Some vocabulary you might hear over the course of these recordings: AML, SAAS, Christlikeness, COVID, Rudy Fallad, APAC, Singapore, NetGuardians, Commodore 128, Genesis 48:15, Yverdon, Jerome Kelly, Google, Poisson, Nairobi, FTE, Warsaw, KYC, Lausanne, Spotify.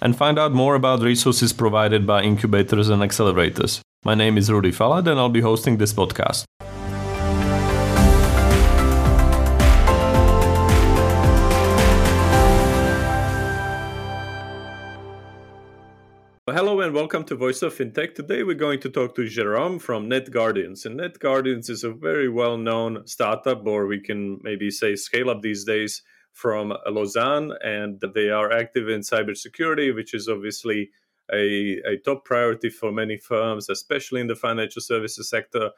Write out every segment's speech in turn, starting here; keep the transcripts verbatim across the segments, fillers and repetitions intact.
and find out more about resources provided by incubators and accelerators. My name is Rudy Fallad and I'll be hosting this podcast. Well, hello and welcome to Voice of FinTech. Today we're going to talk to Jerome from NetGuardians. And NetGuardians is a very well-known startup, or we can maybe say scale-up these days, from Lausanne, and they are active in cybersecurity, which is obviously a, a top priority for many firms, especially in the financial services sector.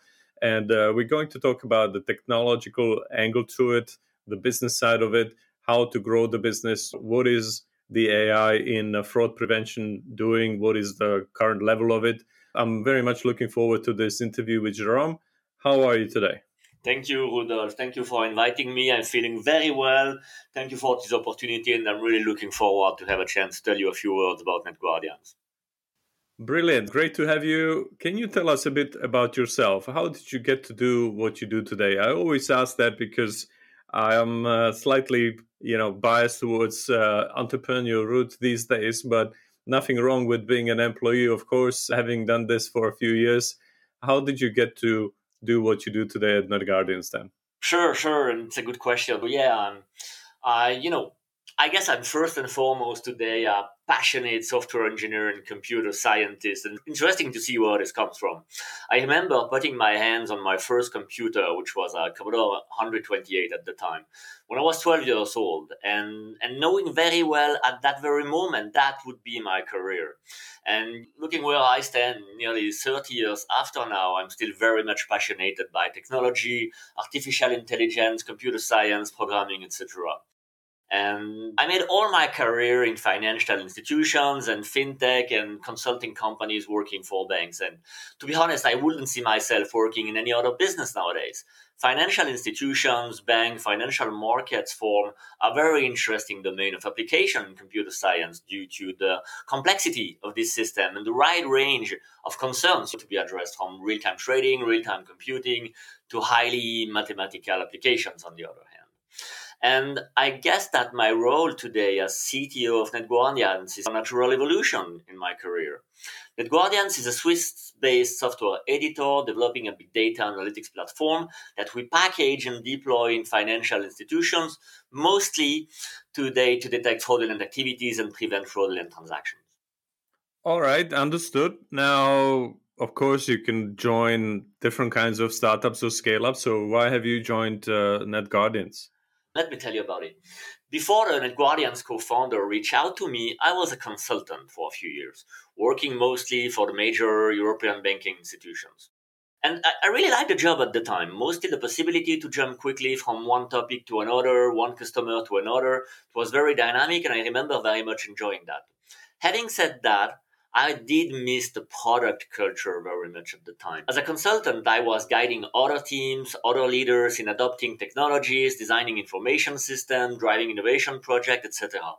And uh, we're going to talk about the technological angle to it, the business side of it, how to grow the business, what is the A I in fraud prevention doing, what is the current level of it. I'm very much looking forward to this interview with Jerome. How are you today? Thank you, Rudolf. Thank you for inviting me. I'm feeling very well. Thank you for this opportunity, and I'm really looking forward to have a chance to tell you a few words about NetGuardians. Brilliant. Great to have you. Can you tell us a bit about yourself? How did you get to do what you do today? I always ask that because I am uh, slightly, you know, biased towards uh, entrepreneurial roots these days, but nothing wrong with being an employee, of course, having done this for a few years. How did you get to do what you do today at NetGuardians then? Sure, sure. And it's a good question. But yeah, um, I, you know, I guess I'm first and foremost today a passionate software engineer and computer scientist, and interesting to see where this comes from. I remember putting my hands on my first computer, which was a Commodore one twenty-eight at the time, when I was twelve years old, and, and knowing very well at that very moment that would be my career. And looking where I stand nearly thirty years after now, I'm still very much passionate by technology, artificial intelligence, computer science, programming, et cetera. And I made all my career in financial institutions and fintech and consulting companies working for banks. And to be honest, I wouldn't see myself working in any other business nowadays. Financial institutions, bank, financial markets form a very interesting domain of application in computer science due to the complexity of this system and the wide range of concerns to be addressed, from real-time trading, real-time computing, to highly mathematical applications on the other hand. And I guess that my role today as C T O of NetGuardians is a natural evolution in my career. NetGuardians is a Swiss-based software editor developing a big data analytics platform that we package and deploy in financial institutions, mostly today to detect fraudulent activities and prevent fraudulent transactions. All right, understood. Now, of course, you can join different kinds of startups or scale-ups. So why have you joined uh, NetGuardians? Let me tell you about it. Before the NetGuardians co-founder reached out to me, I was a consultant for a few years, working mostly for the major European banking institutions. And I really liked the job at the time, mostly the possibility to jump quickly from one topic to another, one customer to another. It was very dynamic, and I remember very much enjoying that. Having said that, I did miss the product culture very much at the time. As a consultant, I was guiding other teams, other leaders in adopting technologies, designing information systems, driving innovation projects, et cetera.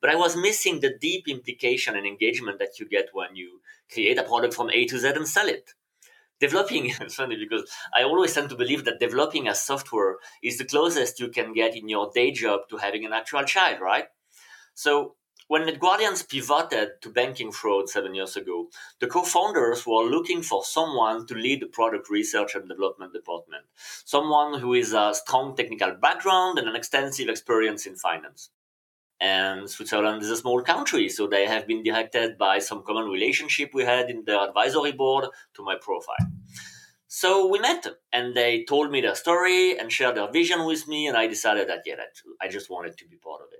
But I was missing the deep implication and engagement that you get when you create a product from A to Z and sell it. Developing, it's funny because I always tend to believe that developing a software is the closest you can get in your day job to having an actual child, right? So when NetGuardians pivoted to banking fraud seven years ago, the co-founders were looking for someone to lead the product research and development department, someone who has a strong technical background and an extensive experience in finance. And Switzerland is a small country, so they have been directed by some common relationship we had in their advisory board to my profile. So we met and they told me their story and shared their vision with me, and I decided that, yeah, that I just wanted to be part of it.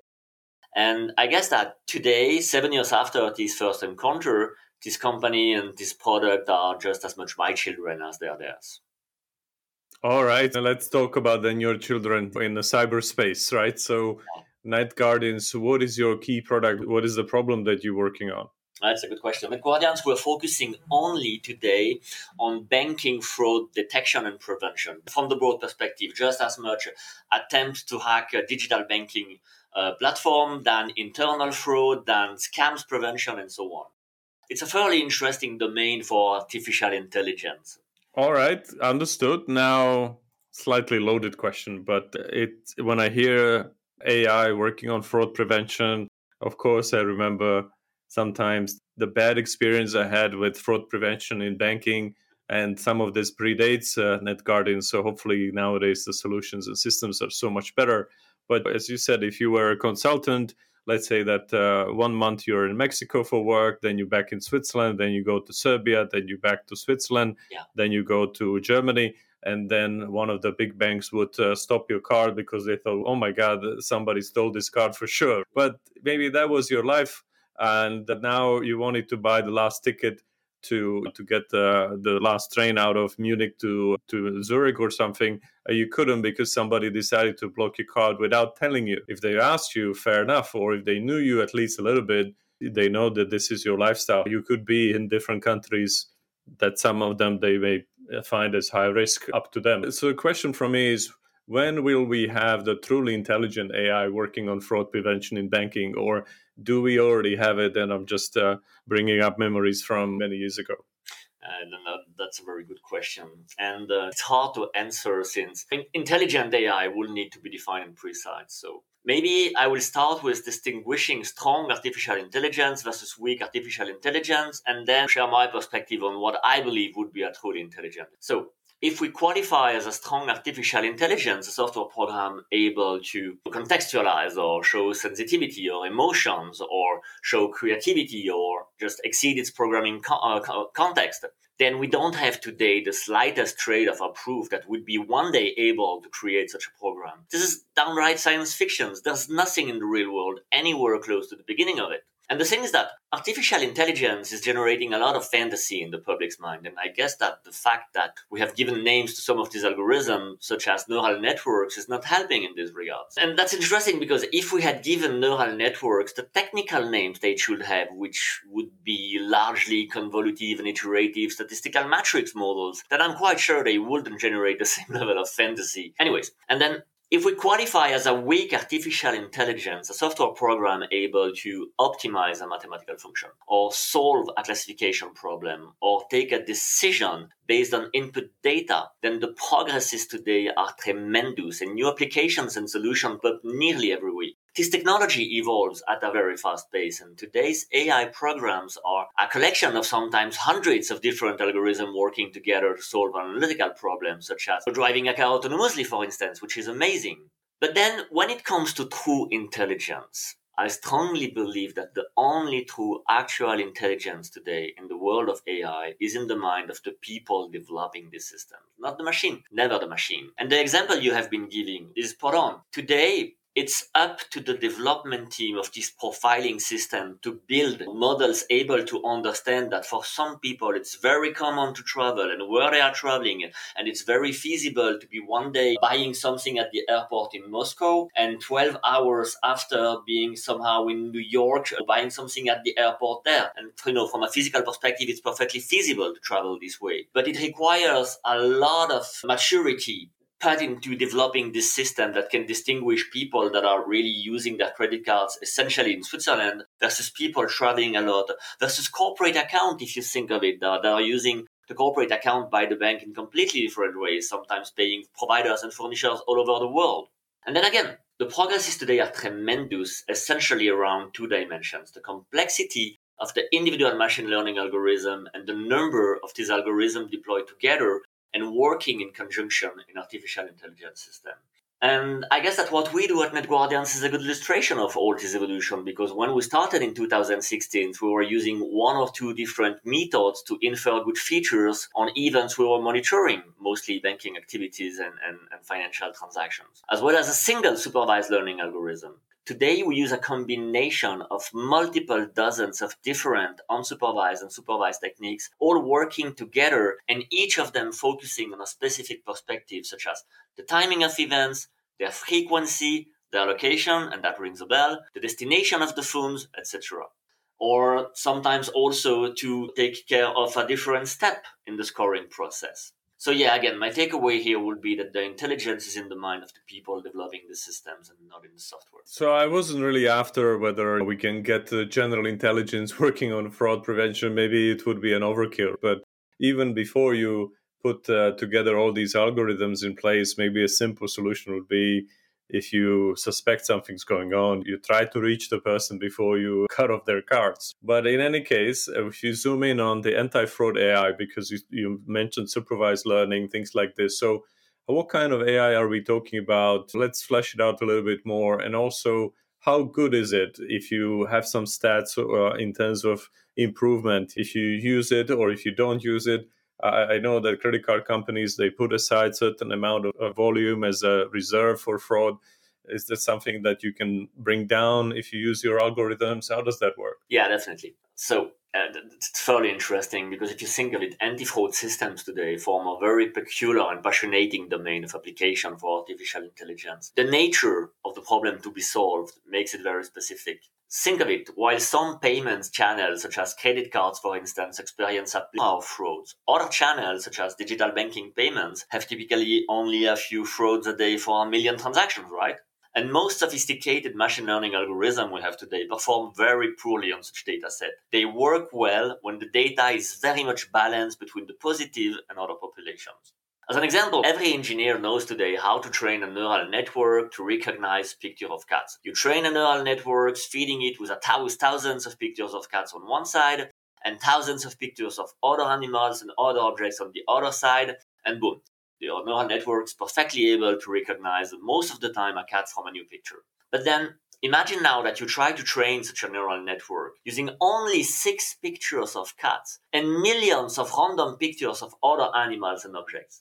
And I guess that today, seven years after this first encounter, this company and this product are just as much my children as they are theirs. All right. Now let's talk about then your children in the cyberspace, right? So NetGuardians, what is your key product? What is the problem that you're working on? That's a good question. At NetGuardians, we're focusing only today on banking fraud detection and prevention from the broad perspective, just as much attempts to hack a digital banking uh, platform than internal fraud, than scams prevention, and so on. It's a fairly interesting domain for artificial intelligence. All right, understood. Now, slightly loaded question, but it when I hear A I working on fraud prevention, of course, I remember sometimes the bad experience I had with fraud prevention in banking, and some of this predates uh, NetGuardians. So hopefully nowadays the solutions and systems are so much better. But as you said, if you were a consultant, let's say that uh, one month you're in Mexico for work, then you're back in Switzerland, then you go to Serbia, then you're back to Switzerland, yeah. Then you go to Germany. And then one of the big banks would uh, stop your card because they thought, oh my God, somebody stole this card for sure. But maybe that was your life. And now you wanted to buy the last ticket to to get the, the last train out of Munich to, to Zurich or something. You couldn't because somebody decided to block your card without telling you. If they asked you, fair enough. Or if they knew you at least a little bit, they know that this is your lifestyle. You could be in different countries that some of them they may find as high risk, up to them. So the question from me is, when will we have the truly intelligent A I working on fraud prevention in banking, or do we already have it? And I'm just uh, bringing up memories from many years ago. Uh, no, that's a very good question. And uh, it's hard to answer since intelligent A I will need to be defined and precise. So maybe I will start with distinguishing strong artificial intelligence versus weak artificial intelligence, and then share my perspective on what I believe would be a truly intelligent. So if we qualify as a strong artificial intelligence, a software program able to contextualize or show sensitivity or emotions or show creativity or just exceed its programming co- uh, context, then we don't have today the slightest trade of a proof that would be one day able to create such a program. This is downright science fiction. There's nothing in the real world anywhere close to the beginning of it. And the thing is that artificial intelligence is generating a lot of fantasy in the public's mind. And I guess that the fact that we have given names to some of these algorithms, such as neural networks, is not helping in this regard. And that's interesting because if we had given neural networks the technical names they should have, which would be largely convolutive and iterative statistical matrix models, then I'm quite sure they wouldn't generate the same level of fantasy. Anyways, and then if we qualify as a weak artificial intelligence, a software program able to optimize a mathematical function or solve a classification problem or take a decision based on input data, then the progresses today are tremendous and new applications and solutions pop up nearly every week. This technology evolves at a very fast pace, and today's A I programs are a collection of sometimes hundreds of different algorithms working together to solve analytical problems, such as driving a car autonomously, for instance, which is amazing. But then, when it comes to true intelligence, I strongly believe that the only true actual intelligence today in the world of A I is in the mind of the people developing this system, not the machine, never the machine. And the example you have been giving is spot on. Today, it's up to the development team of this profiling system to build models able to understand that for some people it's very common to travel and where they are traveling, and it's very feasible to be one day buying something at the airport in Moscow and twelve hours after being somehow in New York buying something at the airport there. And you know, from a physical perspective, it's perfectly feasible to travel this way, but it requires a lot of maturity into developing this system that can distinguish people that are really using their credit cards essentially in Switzerland versus people traveling a lot versus corporate account, if you think of it, that are using the corporate account by the bank in completely different ways, sometimes paying providers and furnishers all over the world. And then again, the progresses today are tremendous, essentially around two dimensions: the complexity of the individual machine learning algorithm and the number of these algorithms deployed together and working in conjunction in artificial intelligence system. And I guess that what we do at NetGuardians is a good illustration of all this evolution, because when we started in two thousand sixteen, we were using one or two different methods to infer good features on events we were monitoring, mostly banking activities and, and, and financial transactions, as well as a single supervised learning algorithm. Today, we use a combination of multiple dozens of different unsupervised and supervised techniques, all working together, and each of them focusing on a specific perspective, such as the timing of events, their frequency, their location, and that rings a bell, the destination of the funds, et cetera. or sometimes also to take care of a different step in the scoring process. So yeah, again, my takeaway here would be that the intelligence is in the mind of the people developing the systems and not in the software. So I wasn't really after whether we can get the general intelligence working on fraud prevention. Maybe it would be an overkill. But even before you put uh, together all these algorithms in place, maybe a simple solution would be, if you suspect something's going on, you try to reach the person before you cut off their cards. But in any case, if you zoom in on the anti-fraud A I, because you, you mentioned supervised learning, things like this. So what kind of A I are we talking about? Let's flesh it out a little bit more. And also, how good is it if you have some stats uh, in terms of improvement, if you use it or if you don't use it? I know that credit card companies, they put aside certain amount of volume as a reserve for fraud. Is that something that you can bring down if you use your algorithms? How does that work? Yeah, definitely. So uh, it's fairly interesting because if you think of it, anti-fraud systems today form a very peculiar and fascinating domain of application for artificial intelligence. The nature of the problem to be solved makes it very specific. Think of it, while some payments channels, such as credit cards, for instance, experience a plethora of frauds, other channels, such as digital banking payments, have typically only a few frauds a day for a million transactions, right? And most sophisticated machine learning algorithms we have today perform very poorly on such data set. They work well when the data is very much balanced between the positive and other populations. As an example, every engineer knows today how to train a neural network to recognize pictures of cats. You train a neural network, feeding it with a thousand, thousands of pictures of cats on one side and thousands of pictures of other animals and other objects on the other side, and boom, the neural network is perfectly able to recognize most of the time a cat from a new picture. But then, imagine now that you try to train such a neural network using only six pictures of cats and millions of random pictures of other animals and objects.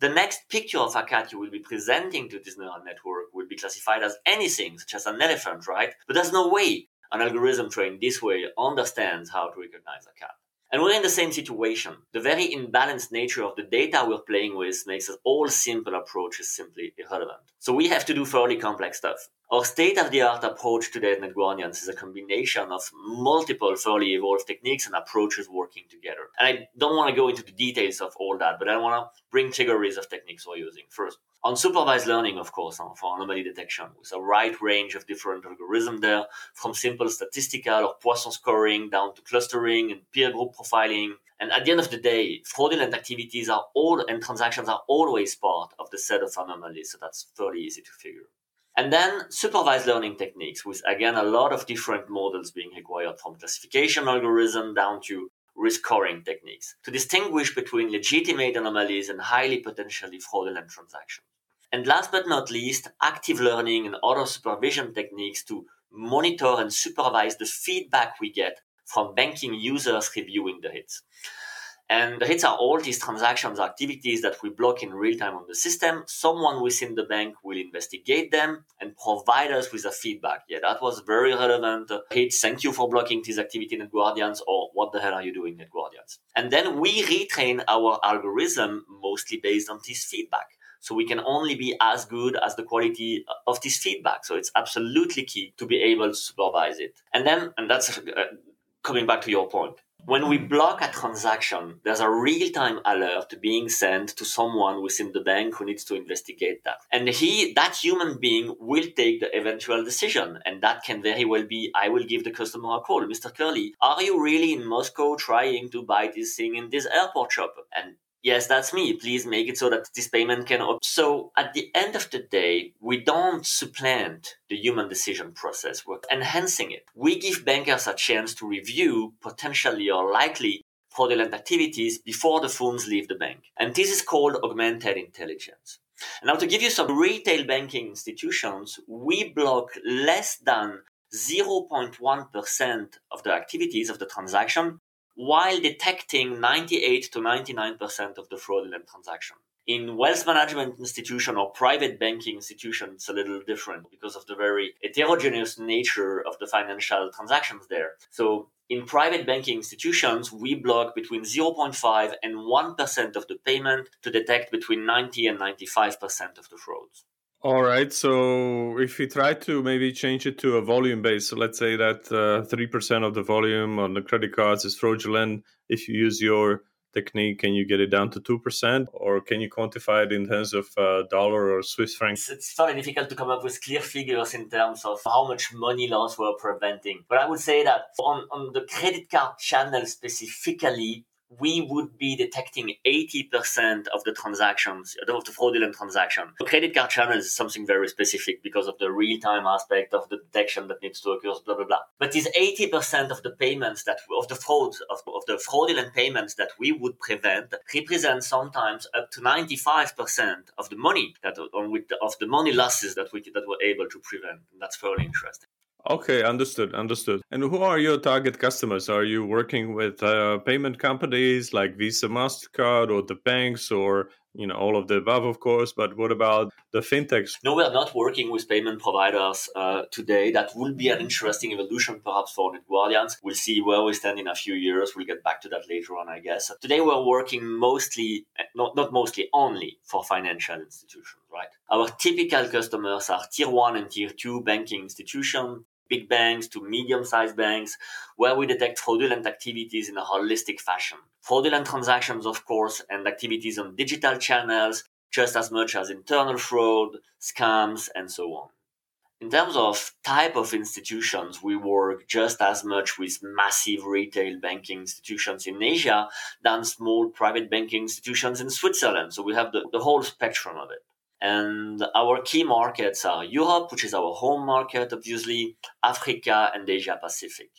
The next picture of a cat you will be presenting to this neural network will be classified as anything, such as an elephant, right? But there's no way an algorithm trained this way understands how to recognize a cat. And we're in the same situation. The very imbalanced nature of the data we're playing with makes us all simple approaches simply irrelevant. So we have to do fairly complex stuff. Our state-of-the-art approach today at NetGuardians is a combination of multiple fairly evolved techniques and approaches working together. And I don't want to go into the details of all that, but I want to bring categories of techniques we're using. First, on supervised learning, of course, for anomaly detection, with a wide range of different algorithms there, from simple statistical or Poisson scoring down to clustering and peer group profiling. And at the end of the day, fraudulent activities are all and transactions are always part of the set of anomalies, so that's fairly easy to figure. And then supervised learning techniques with, again, a lot of different models being required from classification algorithm down to risk scoring techniques to distinguish between legitimate anomalies and highly potentially fraudulent transactions. And last but not least, active learning and other supervision techniques to monitor and supervise the feedback we get from banking users reviewing the hits. And the hits are all these transactions, activities that we block in real time on the system. Someone within the bank will investigate them and provide us with a feedback. Yeah, that was very relevant. Hit, thank you for blocking this activity, NetGuardians, or what the hell are you doing, NetGuardians? And then we retrain our algorithm mostly based on this feedback. So we can only be as good as the quality of this feedback. So it's absolutely key to be able to supervise it. And then, and that's uh, coming back to your point. When we block a transaction, there's a real-time alert being sent to someone within the bank who needs to investigate that. And he, that human being will take the eventual decision. And that can very well be, I will give the customer a call. Mister Curly, are you really in Moscow trying to buy this thing in this airport shop? And yes, that's me. Please make it so that this payment can... Op- so at the end of the day, we don't supplant the human decision process. We're enhancing it. We give bankers a chance to review potentially or likely fraudulent activities before the funds leave the bank. And this is called augmented intelligence. And now to give you some retail banking institutions, we block less than zero point one percent of the activities of the transaction while detecting ninety-eight to ninety-nine percent of the fraudulent transaction. In wealth management institution or private banking institution, it's a little different because of the very heterogeneous nature of the financial transactions there. So in private banking institutions, we block between zero point five and one percent of the payment to detect between ninety and ninety-five percent of the frauds. All right. So if you try to maybe change it to a volume base, so let's say that uh, three percent of the volume on the credit cards is fraudulent. If you use your technique, can you get it down to two percent? Or can you quantify it in terms of uh, dollar or Swiss francs? It's very difficult to come up with clear figures in terms of how much money loss we're preventing. But I would say that on, on the credit card channel specifically, we would be detecting eighty percent of the transactions, of the fraudulent transaction. The credit card channel is something very specific because of the real-time aspect of the detection that needs to occur, blah, blah, blah. But these eighty percent of the payments that, of the frauds, of, of the fraudulent payments that we would prevent represent sometimes up to ninety-five percent of the money that, on with the, of the money losses that we, that we're able to prevent. And that's fairly interesting. Okay, understood, understood. And who are your target customers? Are you working with uh, payment companies like Visa, MasterCard, or the banks, or you know all of the above, of course? But what about the fintechs? No, we are not working with payment providers uh, today. That will be an interesting evolution, perhaps for NetGuardians. We'll see where we stand in a few years. We'll get back to that later on, I guess. Today, we're working mostly, not not mostly, only for financial institutions. Right? Our typical customers are tier one and tier two banking institutions, big banks to medium-sized banks, where we detect fraudulent activities in a holistic fashion. Fraudulent transactions, of course, and activities on digital channels, just as much as internal fraud, scams, and so on. In terms of type of institutions, we work just as much with massive retail banking institutions in Asia than small private banking institutions in Switzerland. So we have the, the whole spectrum of it. And our key markets are Europe, which is our home market, obviously, Africa, and Asia Pacific.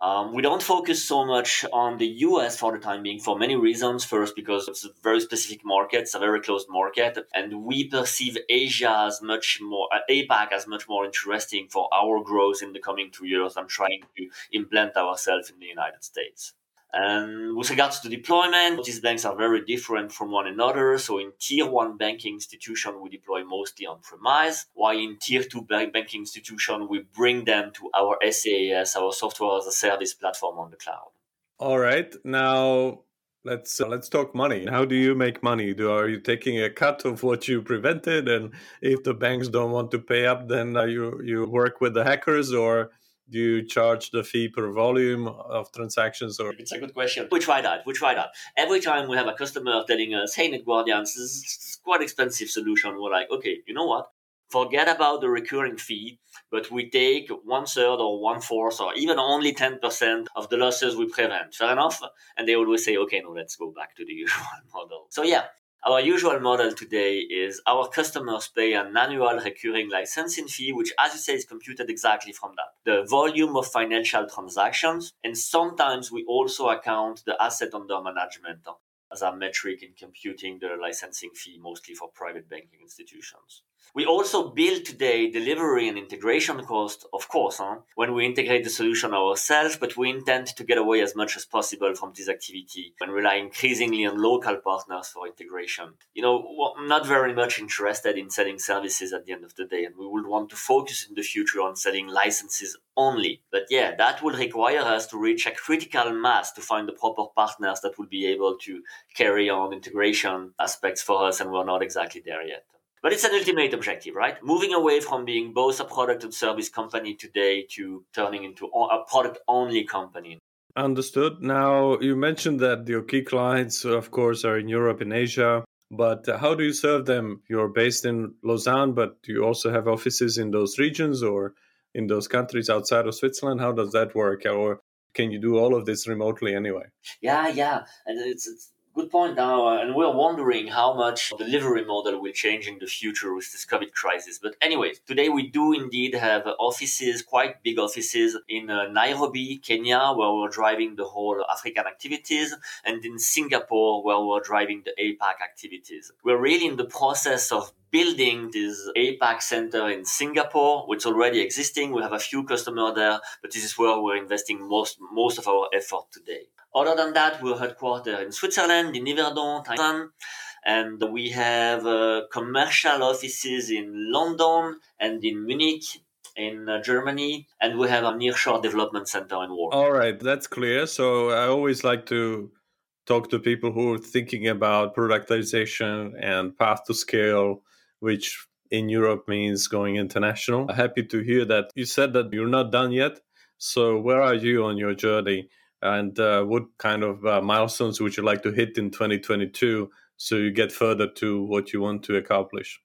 Um, we don't focus so much on the U S for the time being for many reasons. First, because it's a very specific market, it's a very closed market, and we perceive Asia as much more, APAC as much more interesting for our growth in the coming two years than trying to implant ourselves in the United States. And with regards to deployment, these banks are very different from one another. So in tier one banking institution, we deploy mostly on-premise, while in tier two banking institution, we bring them to our SaaS, our software as a service platform on the cloud. All right. Now, let's uh, let's talk money. How do you make money? Do Are you taking a cut of what you prevented? And if the banks don't want to pay up, then uh, you, you work with the hackers, or do you charge the fee per volume of transactions? Or it's a good question. We try that. We try that. Every time we have a customer telling us, hey, NetGuardians, this is quite expensive solution, we're like, okay, you know what? Forget about the recurring fee, but we take one-third or one-fourth or even only ten percent of the losses we prevent. Fair enough? And they always say, okay, no, let's go back to the usual model. So yeah, our usual model today is our customers pay an annual recurring licensing fee, which, as you say, is computed exactly from that. The volume of financial transactions, and sometimes we also account the asset under management as a metric in computing the licensing fee, mostly for private banking institutions. We also build today delivery and integration costs, of course, huh? when we integrate the solution ourselves, but we intend to get away as much as possible from this activity and rely increasingly on local partners for integration. You know, we're not very much interested in selling services at the end of the day, and we would want to focus in the future on selling licenses only. But yeah, that will require us to reach a critical mass to find the proper partners that will be able to carry on integration aspects for us, and we're not exactly there yet. But it's an ultimate objective, right? Moving away from being both a product and service company today to turning into a product-only company. Understood. Now, you mentioned that your key clients, of course, are in Europe and Asia, but how do you serve them? You're based in Lausanne, but do you also have offices in those regions or in those countries outside of Switzerland? How does that work? Or can you do all of this remotely anyway? Yeah, yeah. And it's... it's... Good point now, uh, and we're wondering how much the delivery model will change in the future with this COVID crisis. But anyway, today we do indeed have offices, quite big offices in uh, Nairobi, Kenya, where we're driving the whole African activities, and in Singapore, where we're driving the APAC activities. We're really in the process of building this APAC center in Singapore, which is already existing. We have a few customers there, but this is where we're investing most, most of our effort today. Other than that, we're headquartered in Switzerland, in Yverdon, Thailand, and we have uh, commercial offices in London and in Munich, in uh, Germany, and we have a nearshore development center in Warsaw. All right, that's clear. So I always like to talk to people who are thinking about productization and path to scale, which in Europe means going international. Happy to hear that. You said that you're not done yet. So where are you on your journey? And uh, what kind of uh, milestones would you like to hit in twenty twenty-two so you get further to what you want to accomplish?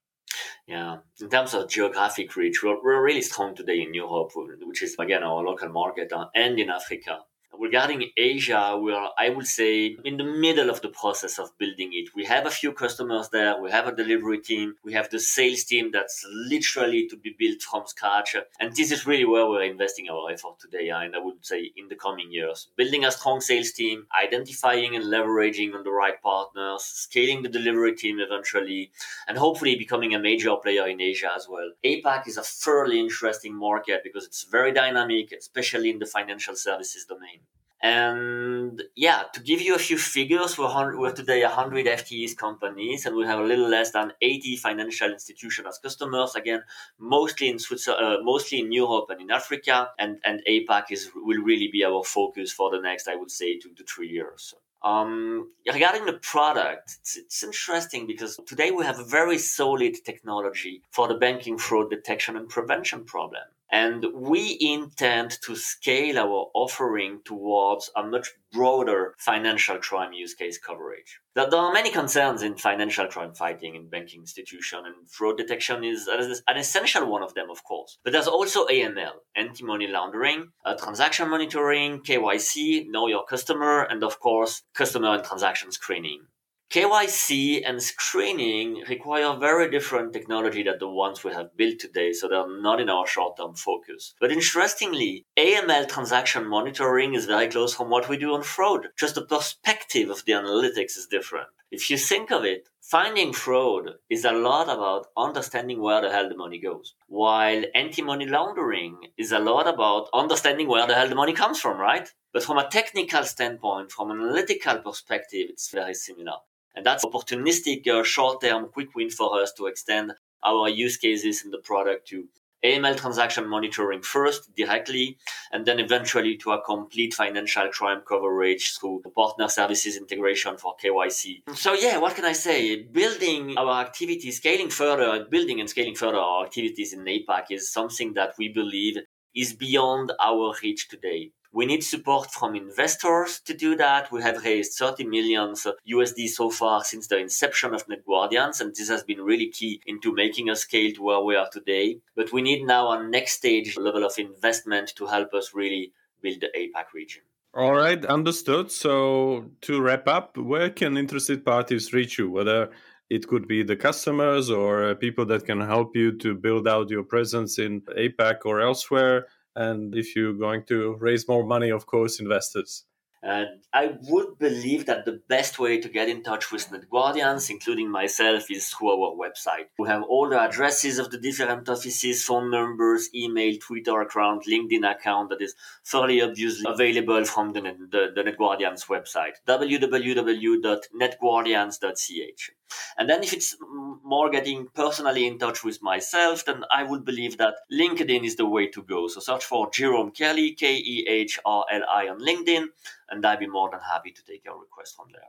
Yeah, in terms of geographic reach, we're, we're really strong today in Europe, which is, again, our local market, uh, and in Africa. Regarding Asia, we are, I would say, in the middle of the process of building it. We have a few customers there. We have a delivery team. We have the sales team that's literally to be built from scratch. And this is really where we're investing our effort today, and I would say in the coming years. Building a strong sales team, identifying and leveraging on the right partners, scaling the delivery team eventually, and hopefully becoming a major player in Asia as well. APAC is a fairly interesting market because it's very dynamic, especially in the financial services domain. And yeah, to give you a few figures, we're, we're today one hundred F T Es companies, and we have a little less than eighty financial institutions as customers. Again, mostly in Switzerland, uh, mostly in Europe and in Africa, and, and APAC is will really be our focus for the next, I would say, two to three years. Um, regarding the product, it's, it's interesting because today we have a very solid technology for the banking fraud detection and prevention problem. And we intend to scale our offering towards a much broader financial crime use case coverage. There are many concerns in financial crime fighting in banking institution, and fraud detection is an essential one of them, of course. But there's also A M L, anti-money laundering, uh, transaction monitoring, K Y C, know your customer, and of course, customer and transaction screening. K Y C and screening require very different technology than the ones we have built today, so they're not in our short-term focus. But interestingly, A M L transaction monitoring is very close from what we do on fraud. Just the perspective of the analytics is different. If you think of it, finding fraud is a lot about understanding where the hell the money goes, while anti-money laundering is a lot about understanding where the hell the money comes from, right? But from a technical standpoint, from an analytical perspective, it's very similar. And that's opportunistic, uh, short-term, quick win for us to extend our use cases in the product to A M L transaction monitoring first directly, and then eventually to a complete financial crime coverage through partner services integration for K Y C. So yeah, what can I say? Building our activities, scaling further, building and scaling further our activities in APAC is something that we believe is beyond our reach today. We need support from investors to do that. We have raised thirty million U S D so far since the inception of NetGuardians, and this has been really key into making us scale to where we are today. But we need now a next stage level of investment to help us really build the APAC region. All right, understood. So to wrap up, where can interested parties reach you? Whether it could be the customers or people that can help you to build out your presence in APAC or elsewhere. And if you're going to raise more money, of course, investors. Uh, I would believe that the best way to get in touch with NetGuardians, including myself, is through our website. We have all the addresses of the different offices, phone numbers, email, Twitter account, LinkedIn account that is fairly obviously available from the, the, the NetGuardians website, w w w dot netguardians dot c h. And then if it's more getting personally in touch with myself, then I would believe that LinkedIn is the way to go. So search for Jerome Kelly, K E H R L I on LinkedIn, and I'd be more than happy to take your request from there.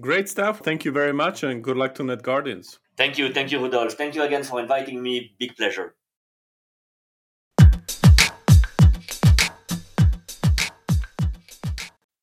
Great stuff. Thank you very much, and good luck to NetGuardians. Thank you. Thank you, Rudolf. Thank you again for inviting me. Big pleasure.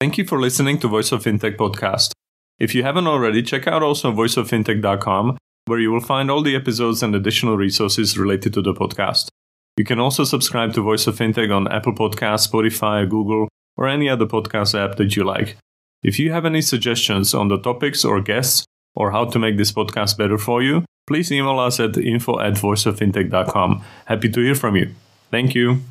Thank you for listening to Voice of Fintech podcast. If you haven't already, check out also voice of fintech dot com, where you will find all the episodes and additional resources related to the podcast. You can also subscribe to Voice of Fintech on Apple Podcasts, Spotify, Google, or any other podcast app that you like. If you have any suggestions on the topics or guests, or how to make this podcast better for you, please email us at info at voice of fintech dot com. Happy to hear from you. Thank you.